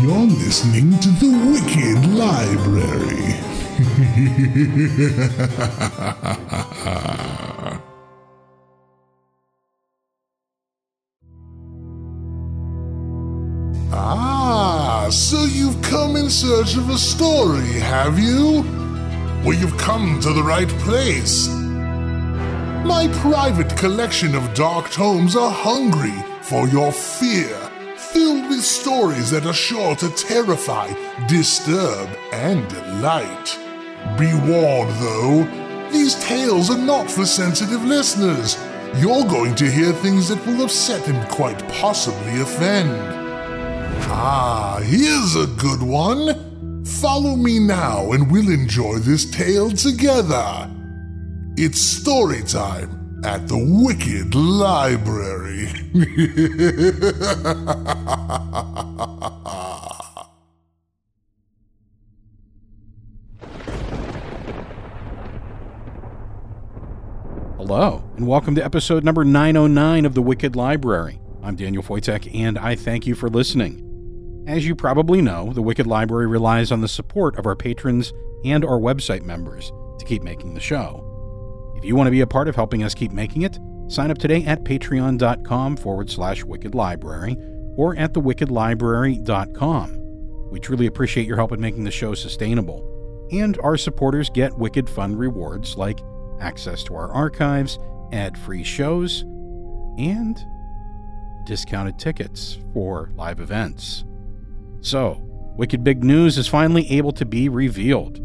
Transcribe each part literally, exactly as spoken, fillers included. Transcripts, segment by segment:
You're listening to the Wicked Library. Ah, so you've come in search of a story, have you? Well, you've come to the right place. My private collection of dark tomes are hungry for your fear, filled with stories that are sure to terrify, disturb, and delight. Be warned, though, these tales are not for sensitive listeners. You're going to hear things that will upset and quite possibly offend. Ah, here's a good one. Follow me now and we'll enjoy this tale together. It's story time at the Wicked Library. Hello, and welcome to episode number nine oh nine of the Wicked Library. I'm Daniel Foytek, and I thank you for listening. As you probably know, the Wicked Library relies on the support of our patrons and our website members to keep making the show. If you want to be a part of helping us keep making it, sign up today at patreon.com forward slash Wicked Library or at the wicked library dot com. We truly appreciate your help in making the show sustainable. And our supporters get Wicked Fun rewards like access to our archives, ad-free shows, and discounted tickets for live events. So, Wicked Big News is finally able to be revealed.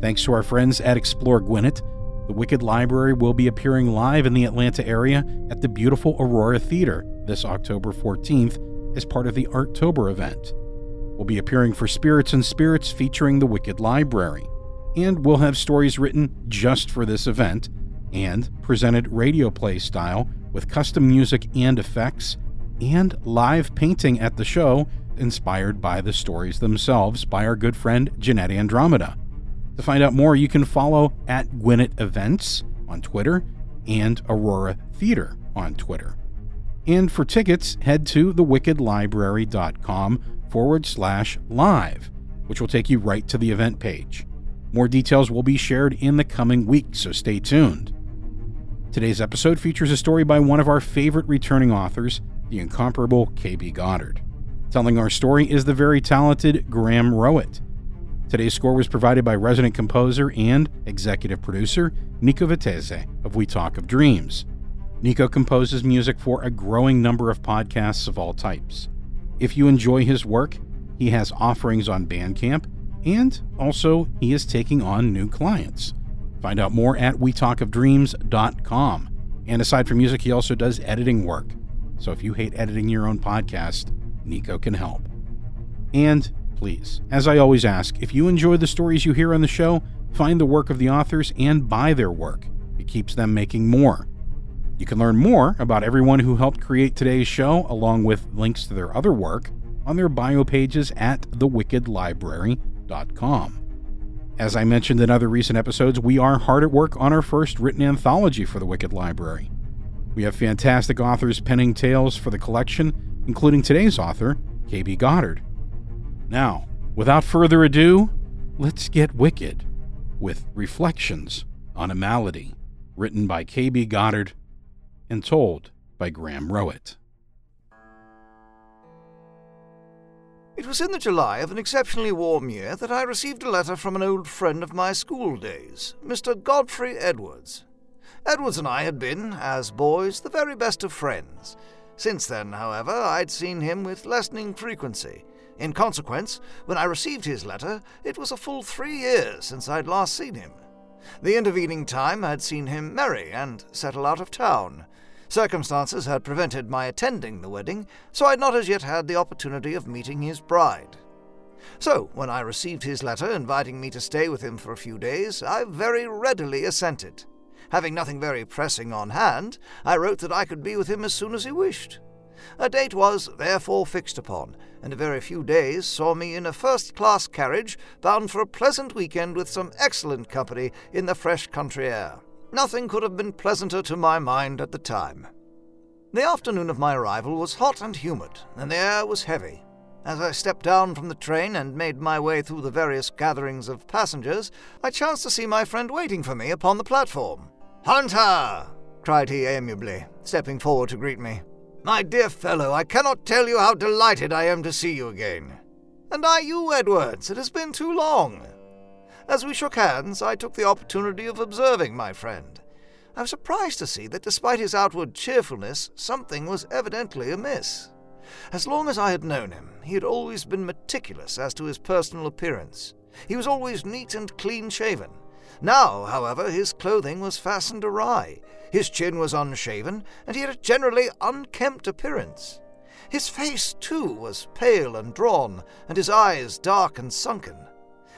Thanks to our friends at Explore Gwinnett, the Wicked Library will be appearing live in the Atlanta area at the beautiful Aurora Theater this October fourteenth as part of the Arttober event. We'll be appearing for Spirits and Spirits featuring the Wicked Library, and we'll have stories written just for this event and presented radio play style with custom music and effects and live painting at the show inspired by the stories themselves by our good friend Jeanette Andromeda. To find out more, you can follow at Gwinnett Events on Twitter and Aurora Theater on Twitter. And for tickets, head to thewickedlibrary.com forward slash live, which will take you right to the event page. More details will be shared in the coming week, so stay tuned. Today's episode features a story by one of our favorite returning authors, the incomparable K B. Goddard. Telling our story is the very talented Graham Rowett. Today's score was provided by resident composer and executive producer Nico Vettese of We Talk of Dreams. Nico composes music for a growing number of podcasts of all types. If you enjoy his work, he has offerings on Bandcamp, and also he is taking on new clients. Find out more at we talk of dreams dot com. And aside from music, he also does editing work. So if you hate editing your own podcast, Nico can help. And please, as I always ask, if you enjoy the stories you hear on the show, find the work of the authors and buy their work. It keeps them making more. You can learn more about everyone who helped create today's show, along with links to their other work, on their bio pages at the wicked library dot com. As I mentioned in other recent episodes, we are hard at work on our first written anthology for the Wicked Library. We have fantastic authors penning tales for the collection, including today's author, K B. Goddard. Now, without further ado, let's get wicked with Reflections on a Malady, written by K B. Goddard and told by Graham Rowett. It was in the July of an exceptionally warm year that I received a letter from an old friend of my school days, Mister Godfrey Edwards. Edwards and I had been, as boys, the very best of friends. Since then, however, I'd seen him with lessening frequency. In consequence, when I received his letter, it was a full three years since I'd last seen him. The intervening time had seen him marry and settle out of town. Circumstances had prevented my attending the wedding, so I'd not as yet had the opportunity of meeting his bride. So, when I received his letter inviting me to stay with him for a few days, I very readily assented. Having nothing very pressing on hand, I wrote that I could be with him as soon as he wished. A date was therefore fixed upon, and a very few days saw me in a first-class carriage bound for a pleasant weekend with some excellent company in the fresh country air. Nothing could have been pleasanter to my mind at the time. The afternoon of my arrival was hot and humid, and the air was heavy. As I stepped down from the train and made my way through the various gatherings of passengers, I chanced to see my friend waiting for me upon the platform. "Hunter!" cried he amiably, stepping forward to greet me. "My dear fellow, I cannot tell you how delighted I am to see you again." "And I you, Edwards. It has been too long." As we shook hands, I took the opportunity of observing my friend. I was surprised to see that despite his outward cheerfulness, something was evidently amiss. As long as I had known him, he had always been meticulous as to his personal appearance. He was always neat and clean-shaven. Now, however, his clothing was fastened awry, his chin was unshaven, and he had a generally unkempt appearance. His face, too, was pale and drawn, and his eyes dark and sunken.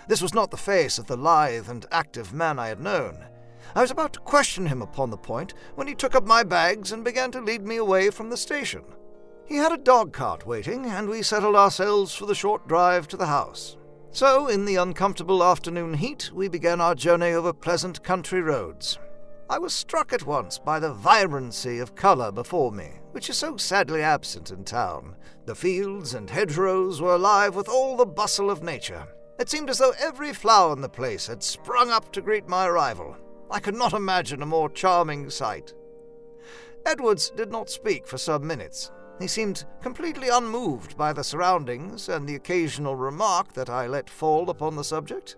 This was not the face of the lithe and active man I had known. I was about to question him upon the point when he took up my bags and began to lead me away from the station. He had a dog-cart waiting, and we settled ourselves for the short drive to the house. So, in the uncomfortable afternoon heat, we began our journey over pleasant country roads. I was struck at once by the vibrancy of colour before me, which is so sadly absent in town. The fields and hedgerows were alive with all the bustle of nature. It seemed as though every flower in the place had sprung up to greet my arrival. I could not imagine a more charming sight. Edwards did not speak for some minutes. He seemed completely unmoved by the surroundings and the occasional remark that I let fall upon the subject.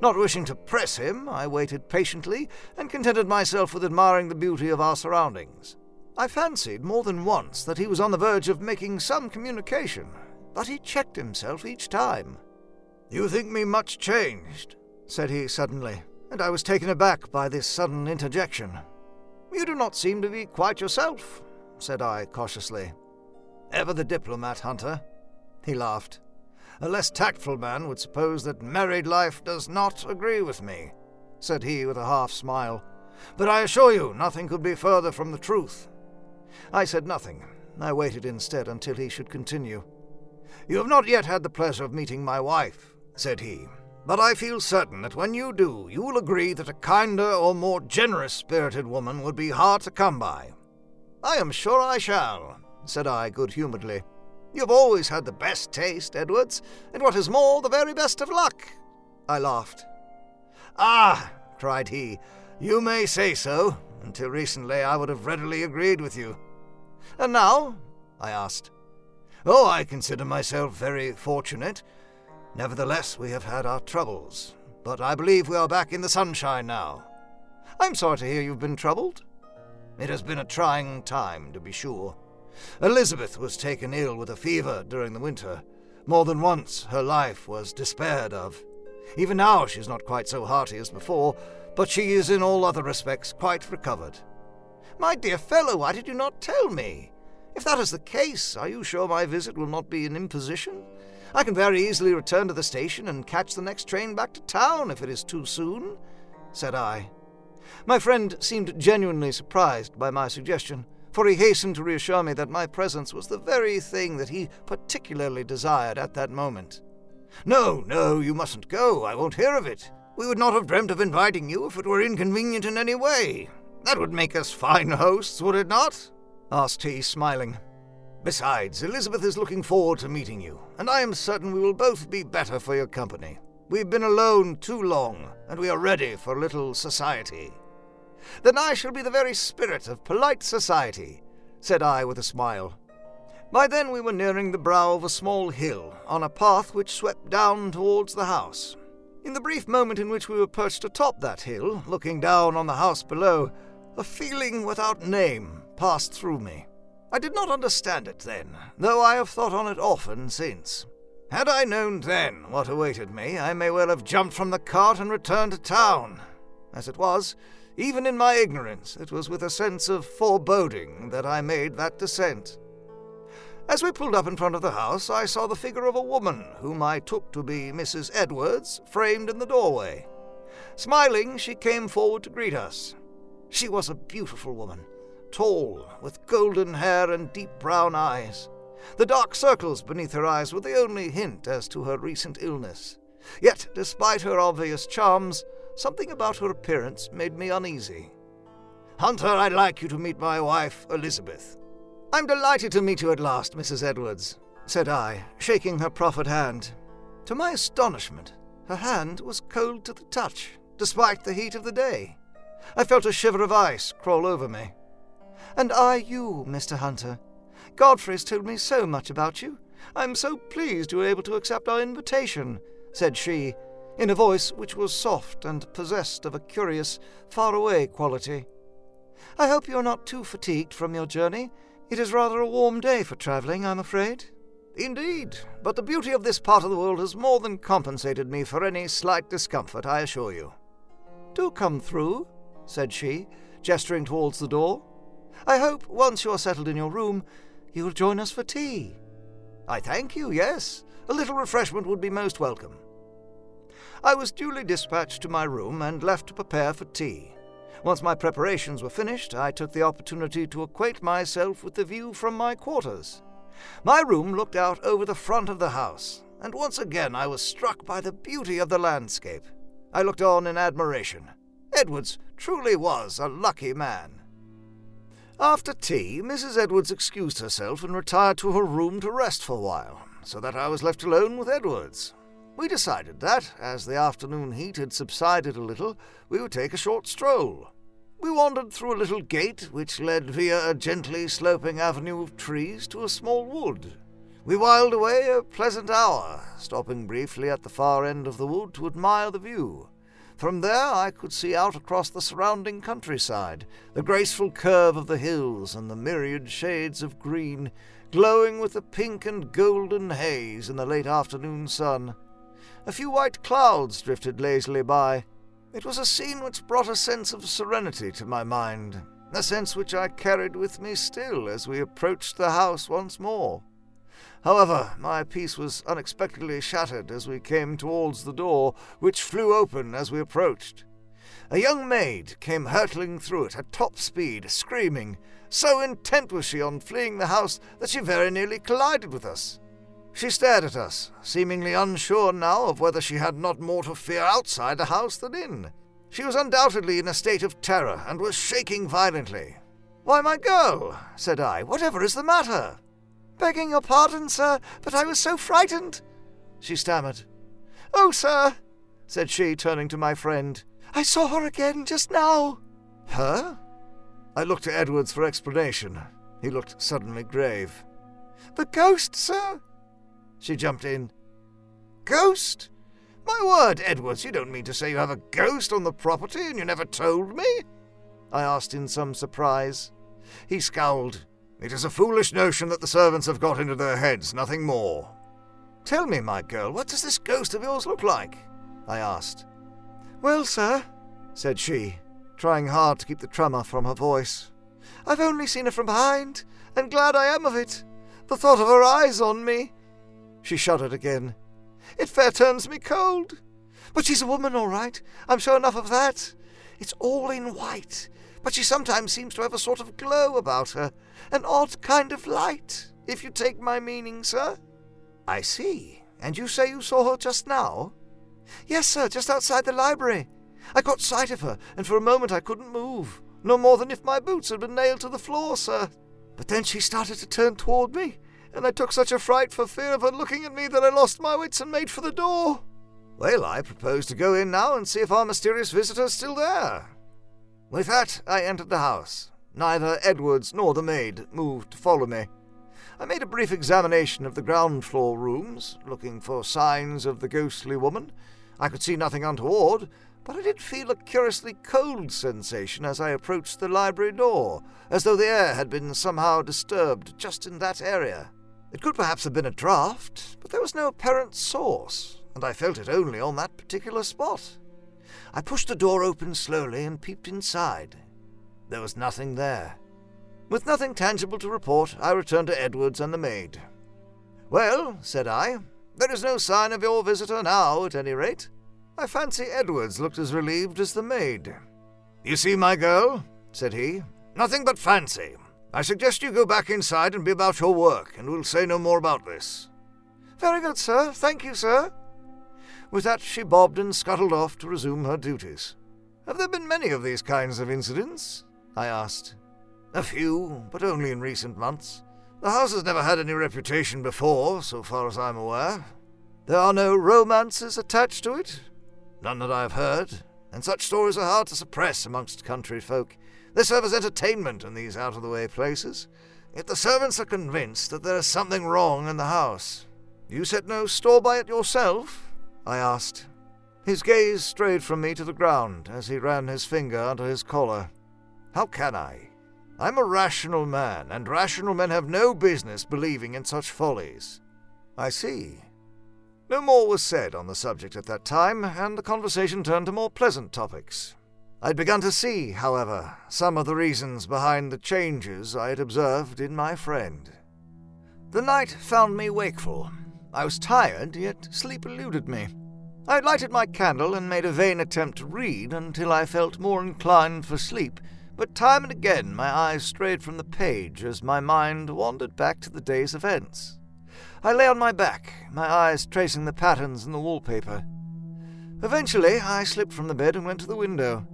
Not wishing to press him, I waited patiently and contented myself with admiring the beauty of our surroundings. I fancied more than once that he was on the verge of making some communication, but he checked himself each time. "You think me much changed," said he suddenly, and I was taken aback by this sudden interjection. "You do not seem to be quite yourself," said I cautiously. "Ever the diplomat, Hunter," he laughed. "A less tactful man would suppose that married life does not agree with me," said he with a half-smile. "But I assure you nothing could be further from the truth." I said nothing. I waited instead until he should continue. "You have not yet had the pleasure of meeting my wife," said he, "but I feel certain that when you do, you will agree that a kinder or more generous-spirited woman would be hard to come by." "I am sure I shall," said I good-humouredly. "You have always had the best taste, Edwards, and what is more, the very best of luck." I laughed. "Ah," cried he, "you may say so. Until recently I would have readily agreed with you." "And now?" I asked. "Oh, I consider myself very fortunate. Nevertheless, we have had our troubles, but I believe we are back in the sunshine now." "I'm sorry to hear you've been troubled." "It has been a trying time, to be sure. Elizabeth was taken ill with a fever during the winter. More than once her life was despaired of. Even now she is not quite so hearty as before, but she is in all other respects quite recovered." "My dear fellow, why did you not tell me? If that is the case, are you sure my visit will not be an imposition? I can very easily return to the station and catch the next train back to town if it is too soon," said I. My friend seemed genuinely surprised by my suggestion, for he hastened to reassure me that my presence was the very thing that he particularly desired at that moment. "No, no, you mustn't go. I won't hear of it. We would not have dreamt of inviting you if it were inconvenient in any way. That would make us fine hosts, would it not?" asked he, smiling. "Besides, Elizabeth is looking forward to meeting you, and I am certain we will both be better for your company. We've been alone too long, and we are ready for a little society." "Then I shall be the very spirit of polite society," said I with a smile. By then we were nearing the brow of a small hill, on a path which swept down towards the house. In the brief moment in which we were perched atop that hill, looking down on the house below, a feeling without name passed through me. I did not understand it then, though I have thought on it often since. Had I known then what awaited me, I may well have jumped from the cart and returned to town. As it was, even in my ignorance, it was with a sense of foreboding that I made that descent. As we pulled up in front of the house, I saw the figure of a woman, whom I took to be Missus Edwards, framed in the doorway. Smiling, she came forward to greet us. She was a beautiful woman, tall, with golden hair and deep brown eyes. The dark circles beneath her eyes were the only hint as to her recent illness. Yet, despite her obvious charms, something about her appearance made me uneasy. "Hunter, I'd like you to meet my wife, Elizabeth." "I'm delighted to meet you at last, Missus Edwards," said I, shaking her proffered hand. To my astonishment, her hand was cold to the touch, despite the heat of the day. I felt a shiver of ice crawl over me. "And I you, Mister Hunter. Godfrey's told me so much about you. I'm so pleased you were able to accept our invitation," said she, in a voice which was soft and possessed of a curious, faraway quality. "I hope you're not too fatigued from your journey. It is rather a warm day for travelling, I'm afraid." "Indeed, but the beauty of this part of the world has more than compensated me for any slight discomfort, I assure you." "Do come through," said she, gesturing towards the door. "I hope, once you're settled in your room, you'll join us for tea." "I thank you, yes. A little refreshment would be most welcome." I was duly dispatched to my room and left to prepare for tea. Once my preparations were finished, I took the opportunity to acquaint myself with the view from my quarters. My room looked out over the front of the house, and once again I was struck by the beauty of the landscape. I looked on in admiration. Edwards truly was a lucky man. After tea, Missus Edwards excused herself and retired to her room to rest for a while, so that I was left alone with Edwards. We decided that, as the afternoon heat had subsided a little, we would take a short stroll. We wandered through a little gate which led via a gently sloping avenue of trees to a small wood. We whiled away a pleasant hour, stopping briefly at the far end of the wood to admire the view. From there I could see out across the surrounding countryside, the graceful curve of the hills and the myriad shades of green, glowing with the pink and golden haze in the late afternoon sun. A few white clouds drifted lazily by. It was a scene which brought a sense of serenity to my mind, a sense which I carried with me still as we approached the house once more. However, my peace was unexpectedly shattered as we came towards the door, which flew open as we approached. A young maid came hurtling through it at top speed, screaming. So intent was she on fleeing the house that she very nearly collided with us. She stared at us, seemingly unsure now of whether she had not more to fear outside the house than in. She was undoubtedly in a state of terror and was shaking violently. "Why, my girl," said I, "whatever is the matter?" "Begging your pardon, sir, but I was so frightened," she stammered. "Oh, sir," said she, turning to my friend, "I saw her again just now." "Her?" I looked to Edwards for explanation. He looked suddenly grave. "The ghost, sir." She jumped in. "Ghost? My word, Edwards, you don't mean to say you have a ghost on the property and you never told me?" I asked in some surprise. He scowled. "It is a foolish notion that the servants have got into their heads, nothing more." "Tell me, my girl, what does this ghost of yours look like?" I asked. "Well, sir," said she, trying hard to keep the tremor from her voice, "I've only seen her from behind, and glad I am of it. The thought of her eyes on me—" She shuddered again. "It fair turns me cold. But she's a woman, all right. I'm sure enough of that. It's all in white, but she sometimes seems to have a sort of glow about her, an odd kind of light, if you take my meaning, sir." "I see. And you say you saw her just now?" "Yes, sir, just outside the library. I caught sight of her, and for a moment I couldn't move, no more than if my boots had been nailed to the floor, sir. But then she started to turn toward me, and I took such a fright for fear of her looking at me that I lost my wits and made for the door." "Well, I propose to go in now and see if our mysterious visitor's still there." With that, I entered the house. Neither Edwards nor the maid moved to follow me. I made a brief examination of the ground floor rooms, looking for signs of the ghostly woman. I could see nothing untoward, but I did feel a curiously cold sensation as I approached the library door, as though the air had been somehow disturbed just in that area. It could perhaps have been a draught, but there was no apparent source, and I felt it only on that particular spot. I pushed the door open slowly and peeped inside. There was nothing there. With nothing tangible to report, I returned to Edwards and the maid. "Well," said I, "there is no sign of your visitor now, at any rate." I fancy Edwards looked as relieved as the maid. "You see, my girl," said he, "nothing but fancy. I suggest you go back inside and be about your work, and we'll say no more about this." "Very good, sir. Thank you, sir." With that, she bobbed and scuttled off to resume her duties. "Have there been many of these kinds of incidents?" I asked. "A few, but only in recent months. The house has never had any reputation before, so far as I'm aware. There are no romances attached to it? None that I have heard, and such stories are hard to suppress amongst country folk. They serve as entertainment in these out-of-the-way places, yet the servants are convinced that there is something wrong in the house. You set no store by it yourself?" I asked. His gaze strayed from me to the ground as he ran his finger under his collar. How can I? I'm a rational man, and rational men have no business believing in such follies. "I see." No more was said on the subject at that time, and the conversation turned to more pleasant topics. I'd begun to see, however, some of the reasons behind the changes I had observed in my friend. The night found me wakeful. I was tired, yet sleep eluded me. I had lighted my candle and made a vain attempt to read until I felt more inclined for sleep, but time and again my eyes strayed from the page as my mind wandered back to the day's events. I lay on my back, my eyes tracing the patterns in the wallpaper. Eventually, I slipped from the bed and went to the window.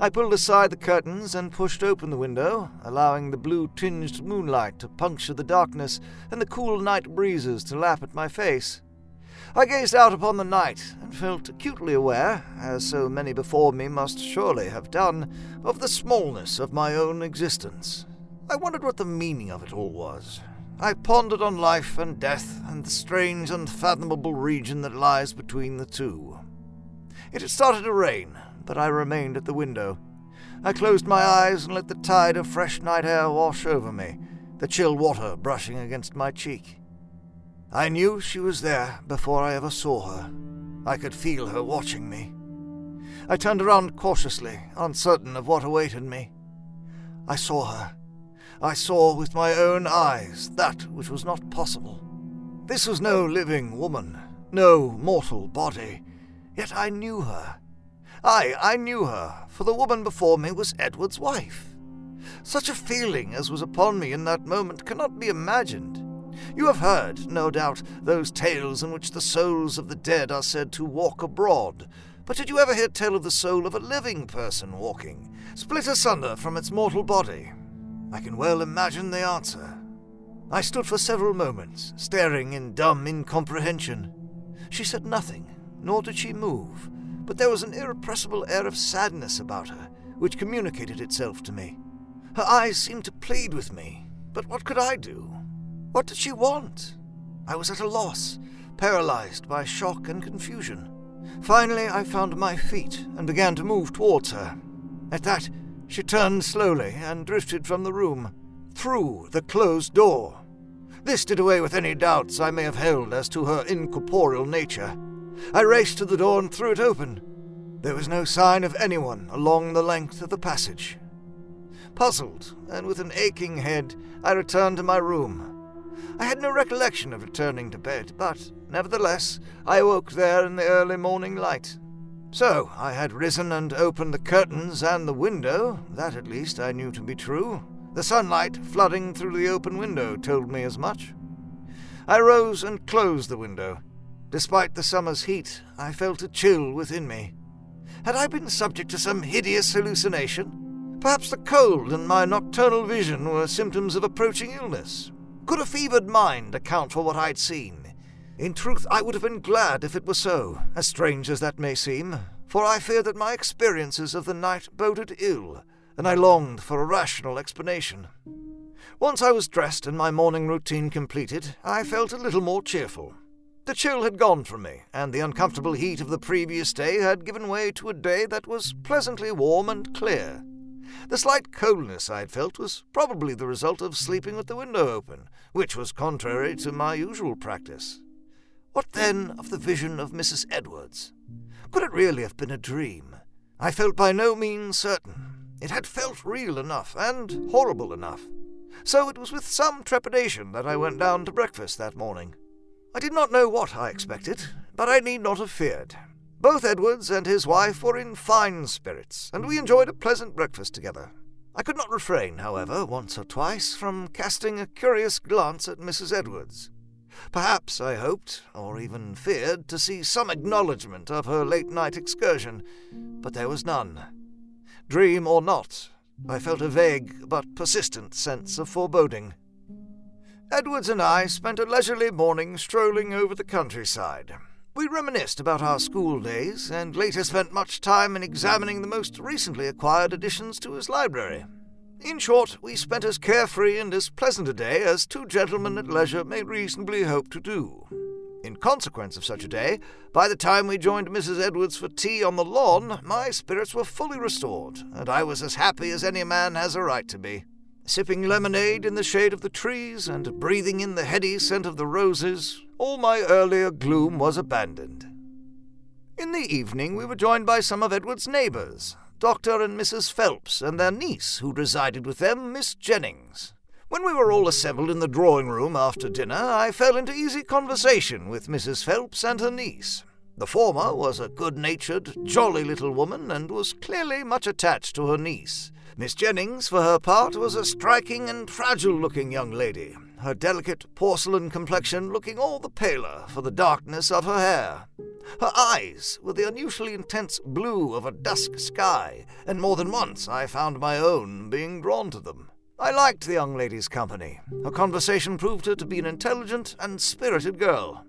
I pulled aside the curtains and pushed open the window, allowing the blue-tinged moonlight to puncture the darkness and the cool night breezes to lap at my face. I gazed out upon the night and felt acutely aware, as so many before me must surely have done, of the smallness of my own existence. I wondered what the meaning of it all was. I pondered on life and death and the strange, unfathomable region that lies between the two. It had started to rain, but I remained at the window. I closed my eyes and let the tide of fresh night air wash over me, the chill water brushing against my cheek. I knew she was there before I ever saw her. I could feel her watching me. I turned around cautiously, uncertain of what awaited me. I saw her. I saw with my own eyes that which was not possible. This was no living woman, no mortal body, yet I knew her. I, I knew her, for the woman before me was Edward's wife. Such a feeling as was upon me in that moment cannot be imagined. You have heard, no doubt, those tales in which the souls of the dead are said to walk abroad, but did you ever hear tell of the soul of a living person walking, split asunder from its mortal body? I can well imagine the answer. I stood for several moments, staring in dumb incomprehension. She said nothing, nor did she move, but there was an irrepressible air of sadness about her, which communicated itself to me. Her eyes seemed to plead with me, but what could I do? What did she want? I was at a loss, paralyzed by shock and confusion. Finally, I found my feet and began to move towards her. At that, she turned slowly and drifted from the room, through the closed door. This did away with any doubts I may have held as to her incorporeal nature. I raced to the door and threw it open. There was no sign of anyone along the length of the passage. Puzzled, and with an aching head, I returned to my room. I had no recollection of returning to bed, but, nevertheless, I awoke there in the early morning light. So, I had risen and opened the curtains and the window, that at least I knew to be true. The sunlight flooding through the open window told me as much. I rose and closed the window. Despite the summer's heat, I felt a chill within me. Had I been subject to some hideous hallucination? Perhaps the cold and my nocturnal vision were symptoms of approaching illness. Could a fevered mind account for what I'd seen? In truth, I would have been glad if it were so, as strange as that may seem, for I feared that my experiences of the night boded ill, and I longed for a rational explanation. Once I was dressed and my morning routine completed, I felt a little more cheerful. The chill had gone from me, and the uncomfortable heat of the previous day had given way to a day that was pleasantly warm and clear. The slight coldness I had felt was probably the result of sleeping with the window open, which was contrary to my usual practice. What then of the vision of Missus Edwards? Could it really have been a dream? I felt by no means certain. It had felt real enough and horrible enough. so it was with some trepidation that I went down to breakfast that morning. I did not know what I expected, but I need not have feared. Both Edwards and his wife were in fine spirits, and we enjoyed a pleasant breakfast together. I could not refrain, however, once or twice, from casting a curious glance at Missus Edwards. Perhaps I hoped, or even feared, to see some acknowledgment of her late-night excursion, but there was none. Dream or not, I felt a vague but persistent sense of foreboding. Edwards and I spent a leisurely morning strolling over the countryside. We reminisced about our school days, and later spent much time in examining the most recently acquired additions to his library. In short, we spent as carefree and as pleasant a day as two gentlemen at leisure may reasonably hope to do. In consequence of such a day, by the time we joined Missus Edwards for tea on the lawn, my spirits were fully restored, and I was as happy as any man has a right to be. Sipping lemonade in the shade of the trees and breathing in the heady scent of the roses, all my earlier gloom was abandoned. In the evening we were joined by some of Edwards' neighbours, Doctor and Missus Phelps and their niece, who resided with them, Miss Jennings. When we were all assembled in the drawing-room after dinner, I fell into easy conversation with Missus Phelps and her niece. The former was a good-natured, jolly little woman, and was clearly much attached to her niece. Miss Jennings, for her part, was a striking and fragile-looking young lady, her delicate porcelain complexion looking all the paler for the darkness of her hair. Her eyes were the unusually intense blue of a dusk sky, and more than once I found my own being drawn to them. I liked the young lady's company. Her conversation proved her to be an intelligent and spirited girl.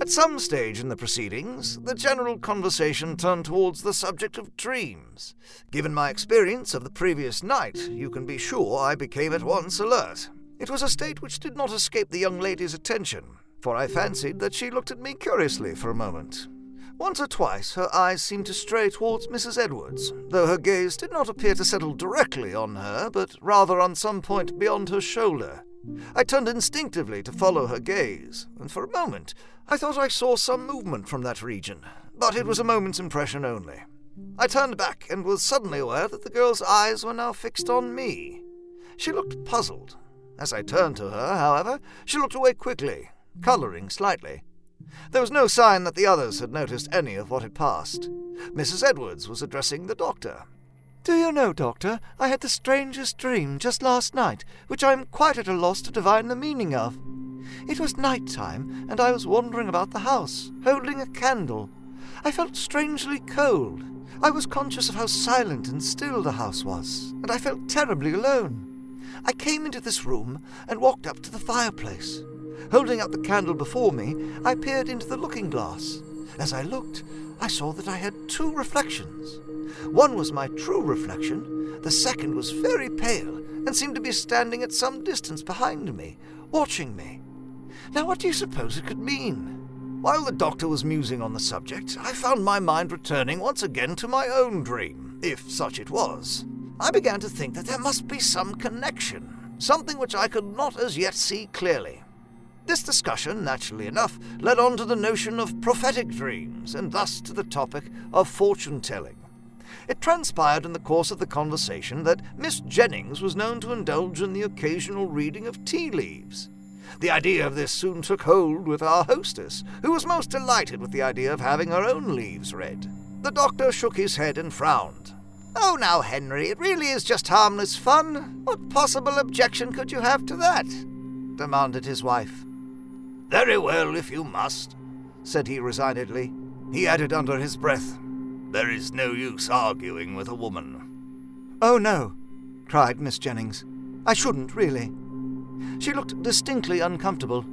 At some stage in the proceedings, the general conversation turned towards the subject of dreams. Given my experience of the previous night, you can be sure I became at once alert. It was a state which did not escape the young lady's attention, for I fancied that she looked at me curiously for a moment. Once or twice her eyes seemed to stray towards Missus Edwards, though her gaze did not appear to settle directly on her, but rather on some point beyond her shoulder. I turned instinctively to follow her gaze, and for a moment I thought I saw some movement from that region, but it was a moment's impression only. I turned back and was suddenly aware that the girl's eyes were now fixed on me. She looked puzzled. As I turned to her, however, she looked away quickly, colouring slightly. There was no sign that the others had noticed any of what had passed. Missus Edwards was addressing the doctor. "Do you know, Doctor, I had the strangest dream just last night, which I am quite at a loss to divine the meaning of. It was night time, and I was wandering about the house, holding a candle. I felt strangely cold. I was conscious of how silent and still the house was, and I felt terribly alone. I came into this room and walked up to the fireplace. Holding up the candle before me, I peered into the looking-glass. As I looked, I saw that I had two reflections. One was my true reflection, the second was very pale, and seemed to be standing at some distance behind me, watching me. Now what do you suppose it could mean?" While the doctor was musing on the subject, I found my mind returning once again to my own dream, if such it was. I began to think that there must be some connection, something which I could not as yet see clearly. This discussion, naturally enough, led on to the notion of prophetic dreams, and thus to the topic of fortune-telling. It transpired in the course of the conversation that Miss Jennings was known to indulge in the occasional reading of tea leaves. The idea of this soon took hold with our hostess, who was most delighted with the idea of having her own leaves read. The doctor shook his head and frowned. "Oh now, Henry, it really is just harmless fun. What possible objection could you have to that?" demanded his wife. "Very well, if you must," said he resignedly. He added under his breath, "There is no use arguing with a woman." "Oh, no," cried Miss Jennings. "I shouldn't, really." She looked distinctly uncomfortable.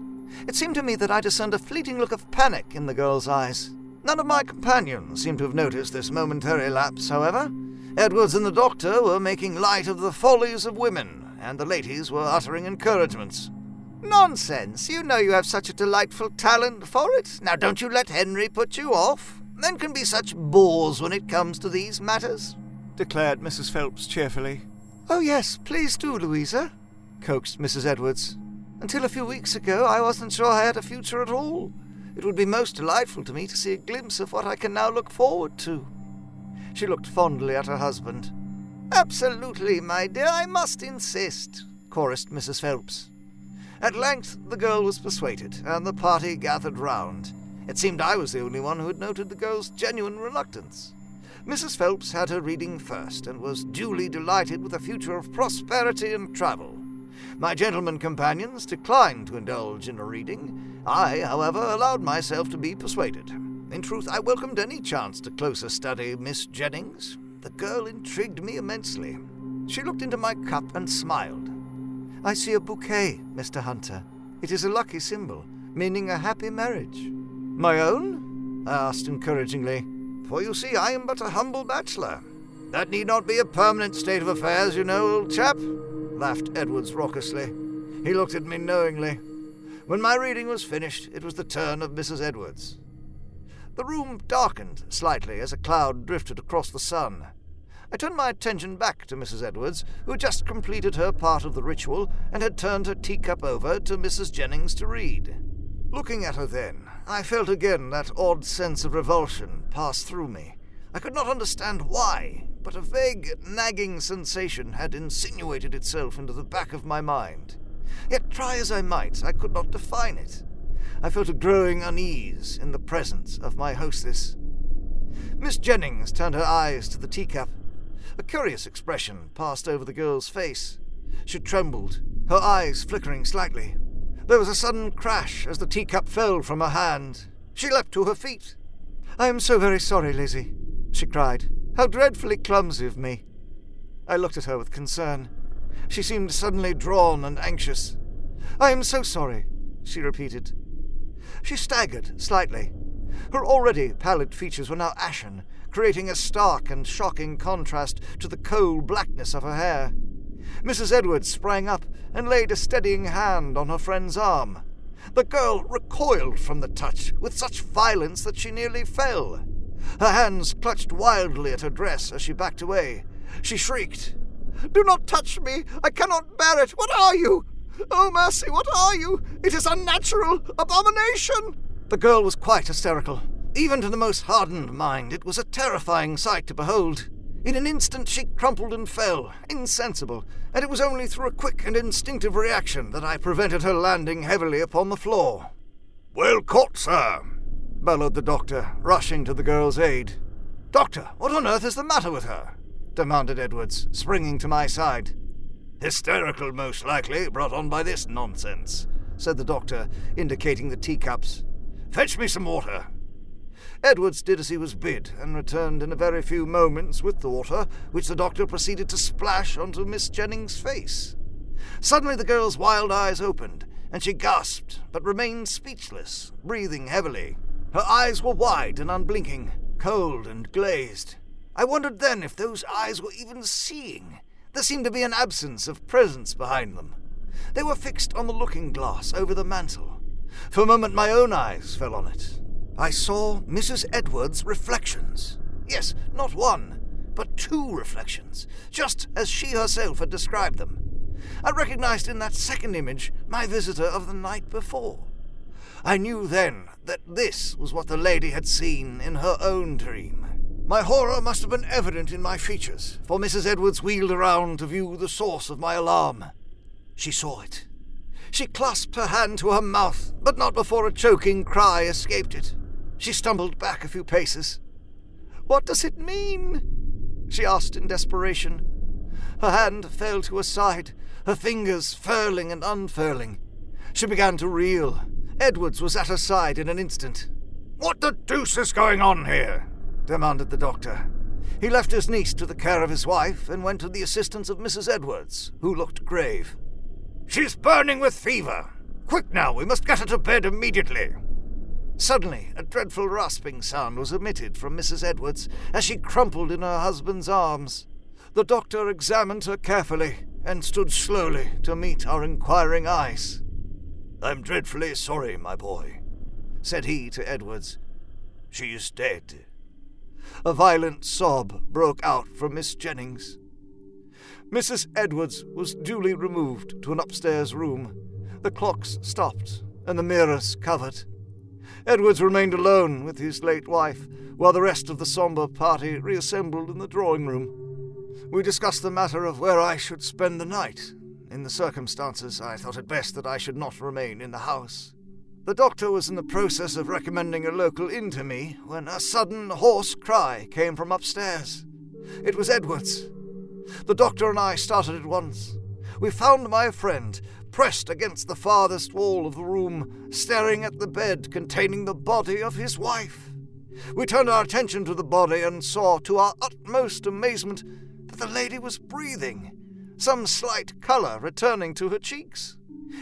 It seemed to me that I discerned a fleeting look of panic in the girl's eyes. None of my companions seemed to have noticed this momentary lapse, however. Edwards and the doctor were making light of the follies of women, and the ladies were uttering encouragements. "Nonsense! You know you have such a delightful talent for it. Now don't you let Henry put you off. Men can be such bores when it comes to these matters," declared Missus Phelps cheerfully. "Oh yes, please do, Louisa," coaxed Missus Edwards. "Until a few weeks ago I wasn't sure I had a future at all. It would be most delightful to me to see a glimpse of what I can now look forward to." She looked fondly at her husband. "Absolutely, my dear, I must insist. chorused Missus Phelps. At length the girl was persuaded, and the party gathered round. It seemed I was the only one who had noted the girl's genuine reluctance. Missus Phelps had her reading first, and was duly delighted with a future of prosperity and travel. My gentlemen companions declined to indulge in a reading. I, however, allowed myself to be persuaded. In truth, I welcomed any chance to closer study Miss Jennings. The girl intrigued me immensely. She looked into my cup and smiled. I see a bouquet, Mister Hunter. It is a lucky symbol, meaning a happy marriage. My own? I asked encouragingly. For you see, I am but a humble bachelor. That need not be a permanent state of affairs, you know, old chap, laughed Edwards raucously. He looked at me knowingly. When my reading was finished, it was the turn of Missus Edwards. The room darkened slightly as a cloud drifted across the sun. I turned my attention back to Missus Edwards, who had just completed her part of the ritual and had turned her teacup over to Missus Jennings to read. Looking at her then, I felt again that odd sense of revulsion pass through me. I could not understand why, but a vague, nagging sensation had insinuated itself into the back of my mind. Yet try as I might, I could not define it. I felt a growing unease in the presence of my hostess. Miss Jennings turned her eyes to the teacup. A curious expression passed over the girl's face. She trembled, her eyes flickering slightly. There was a sudden crash as the teacup fell from her hand. She leapt to her feet. "I am so very sorry, Lizzie," she cried. "How dreadfully clumsy of me." I looked at her with concern. She seemed suddenly drawn and anxious. "I am so sorry," she repeated. She staggered slightly. Her already pallid features were now ashen, creating a stark and shocking contrast to the coal blackness of her hair. Missus Edwards sprang up and laid a steadying hand on her friend's arm. The girl recoiled from the touch with such violence that she nearly fell. Her hands clutched wildly at her dress as she backed away. She shrieked, "Do not touch me! I cannot bear it! What are you? Oh, mercy, what are you? It is unnatural! Abomination!" The girl was quite hysterical. Even to the most hardened mind, it was a terrifying sight to behold. In an instant she crumpled and fell, insensible, and it was only through a quick and instinctive reaction that I prevented her landing heavily upon the floor. "Well caught, sir," bellowed the doctor, rushing to the girl's aid. "Doctor, what on earth is the matter with her?" demanded Edwards, springing to my side. "Hysterical, most likely, brought on by this nonsense," said the doctor, indicating the teacups. "Fetch me some water." Edwards did as he was bid, and returned in a very few moments with the water, which the doctor proceeded to splash onto Miss Jennings' face. Suddenly the girl's wild eyes opened, and she gasped, but remained speechless, breathing heavily. Her eyes were wide and unblinking, cold and glazed. I wondered then if those eyes were even seeing. There seemed to be an absence of presence behind them. They were fixed on the looking-glass over the mantel. For a moment my own eyes fell on it. I saw Missus Edwards' reflections. Yes, not one, but two reflections, just as she herself had described them. I recognized in that second image my visitor of the night before. I knew then that this was what the lady had seen in her own dream. My horror must have been evident in my features, for Missus Edwards wheeled around to view the source of my alarm. She saw it. She clasped her hand to her mouth, but not before a choking cry escaped it. She stumbled back a few paces. "What does it mean?" she asked in desperation. Her hand fell to her side, her fingers furling and unfurling. She began to reel. Edwards was at her side in an instant. "What the deuce is going on here?" demanded the doctor. He left his niece to the care of his wife and went to the assistance of Missus Edwards, who looked grave. "She's burning with fever. Quick now, we must get her to bed immediately." Suddenly, a dreadful rasping sound was emitted from Missus Edwards as she crumpled in her husband's arms. The doctor examined her carefully and stood slowly to meet our inquiring eyes. "I'm dreadfully sorry, my boy," said he to Edwards. "She is dead." A violent sob broke out from Miss Jennings. Missus Edwards was duly removed to an upstairs room. The clocks stopped, and the mirrors covered. Edwards remained alone with his late wife, while the rest of the sombre party reassembled in the drawing room. We discussed the matter of where I should spend the night, In the circumstances, I thought it best that I should not remain in the house. The doctor was in the process of recommending a local inn to me when a sudden hoarse cry came from upstairs. It was Edwards. The doctor and I started at once. We found my friend pressed against the farthest wall of the room, staring at the bed containing the body of his wife. We turned our attention to the body and saw, to our utmost amazement, that the lady was breathing, some slight colour returning to her cheeks.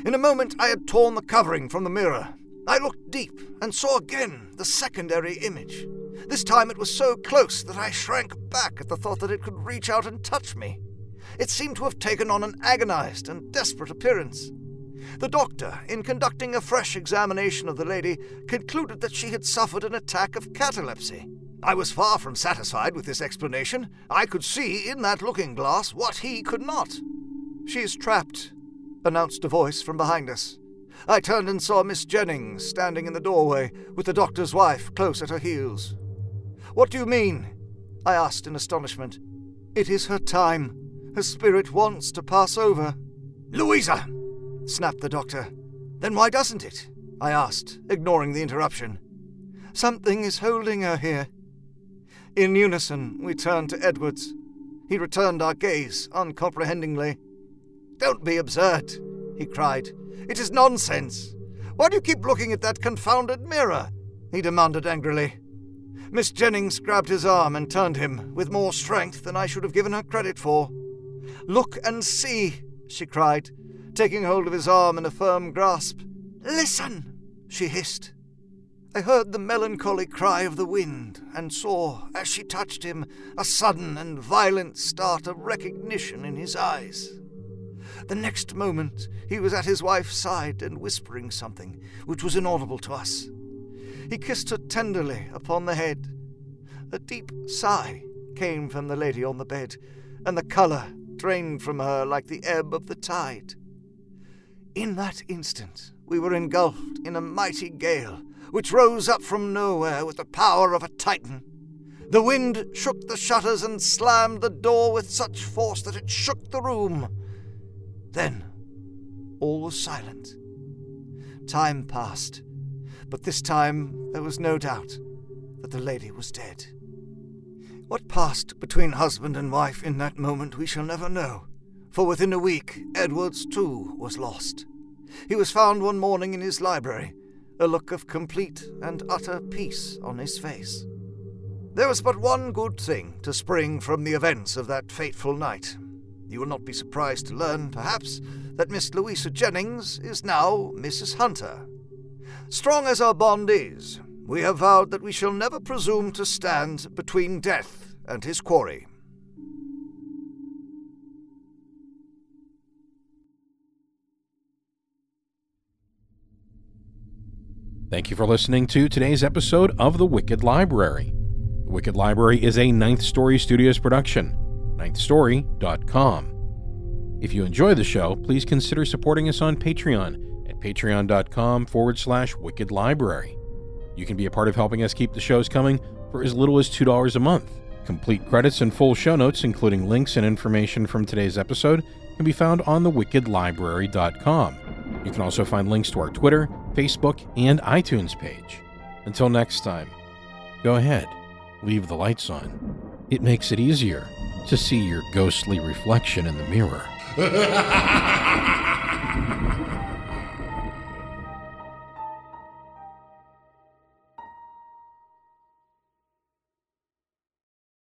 In a moment I had torn the covering from the mirror. I looked deep and saw again the secondary image. This time it was so close that I shrank back at the thought that it could reach out and touch me. It seemed to have taken on an agonized and desperate appearance. The doctor, in conducting a fresh examination of the lady, concluded that she had suffered an attack of catalepsy. I was far from satisfied with this explanation. I could see in that looking-glass what he could not. "She is trapped," announced a voice from behind us. I turned and saw Miss Jennings standing in the doorway with the doctor's wife close at her heels. "What do you mean?" I asked in astonishment. "It is her time. Her spirit wants to pass over." "Louisa!" snapped the doctor. "Then why doesn't it?" I asked, ignoring the interruption. "Something is holding her here." In unison, we turned to Edwards. He returned our gaze uncomprehendingly. "Don't be absurd," he cried. "It is nonsense. Why do you keep looking at that confounded mirror?" he demanded angrily. Miss Jennings grabbed his arm and turned him with more strength than I should have given her credit for. "Look and see," she cried, taking hold of his arm in a firm grasp. "Listen," she hissed. I heard the melancholy cry of the wind and saw, as she touched him, a sudden and violent start of recognition in his eyes. The next moment he was at his wife's side and whispering something which was inaudible to us. He kissed her tenderly upon the head. A deep sigh came from the lady on the bed, and the colour drained from her like the ebb of the tide. In that instant we were engulfed in a mighty gale which rose up from nowhere with the power of a titan. The wind shook the shutters and slammed the door with such force that it shook the room. Then all was silent. Time passed, but this time there was no doubt that the lady was dead. What passed between husband and wife in that moment we shall never know, for within a week Edwards too was lost. He was found one morning in his library, a look of complete and utter peace on his face. There was but one good thing to spring from the events of that fateful night. You will not be surprised to learn, perhaps, that Miss Louisa Jennings is now Missus Hunter. Strong as our bond is, we have vowed that we shall never presume to stand between death and his quarry. Thank you for listening to today's episode of The Wicked Library. The Wicked Library is a Ninth Story Studios production. ninth story dot com. If you enjoy the show, please consider supporting us on Patreon at patreon.com forward slash Wicked Library. You can be a part of helping us keep the shows coming for as little as two dollars a month. Complete credits and full show notes, including links and information from today's episode, can be found on the wicked library dot com. You can also find links to our Twitter, Facebook, and iTunes page. Until next time, go ahead, leave the lights on. It makes it easier to see your ghostly reflection in the mirror.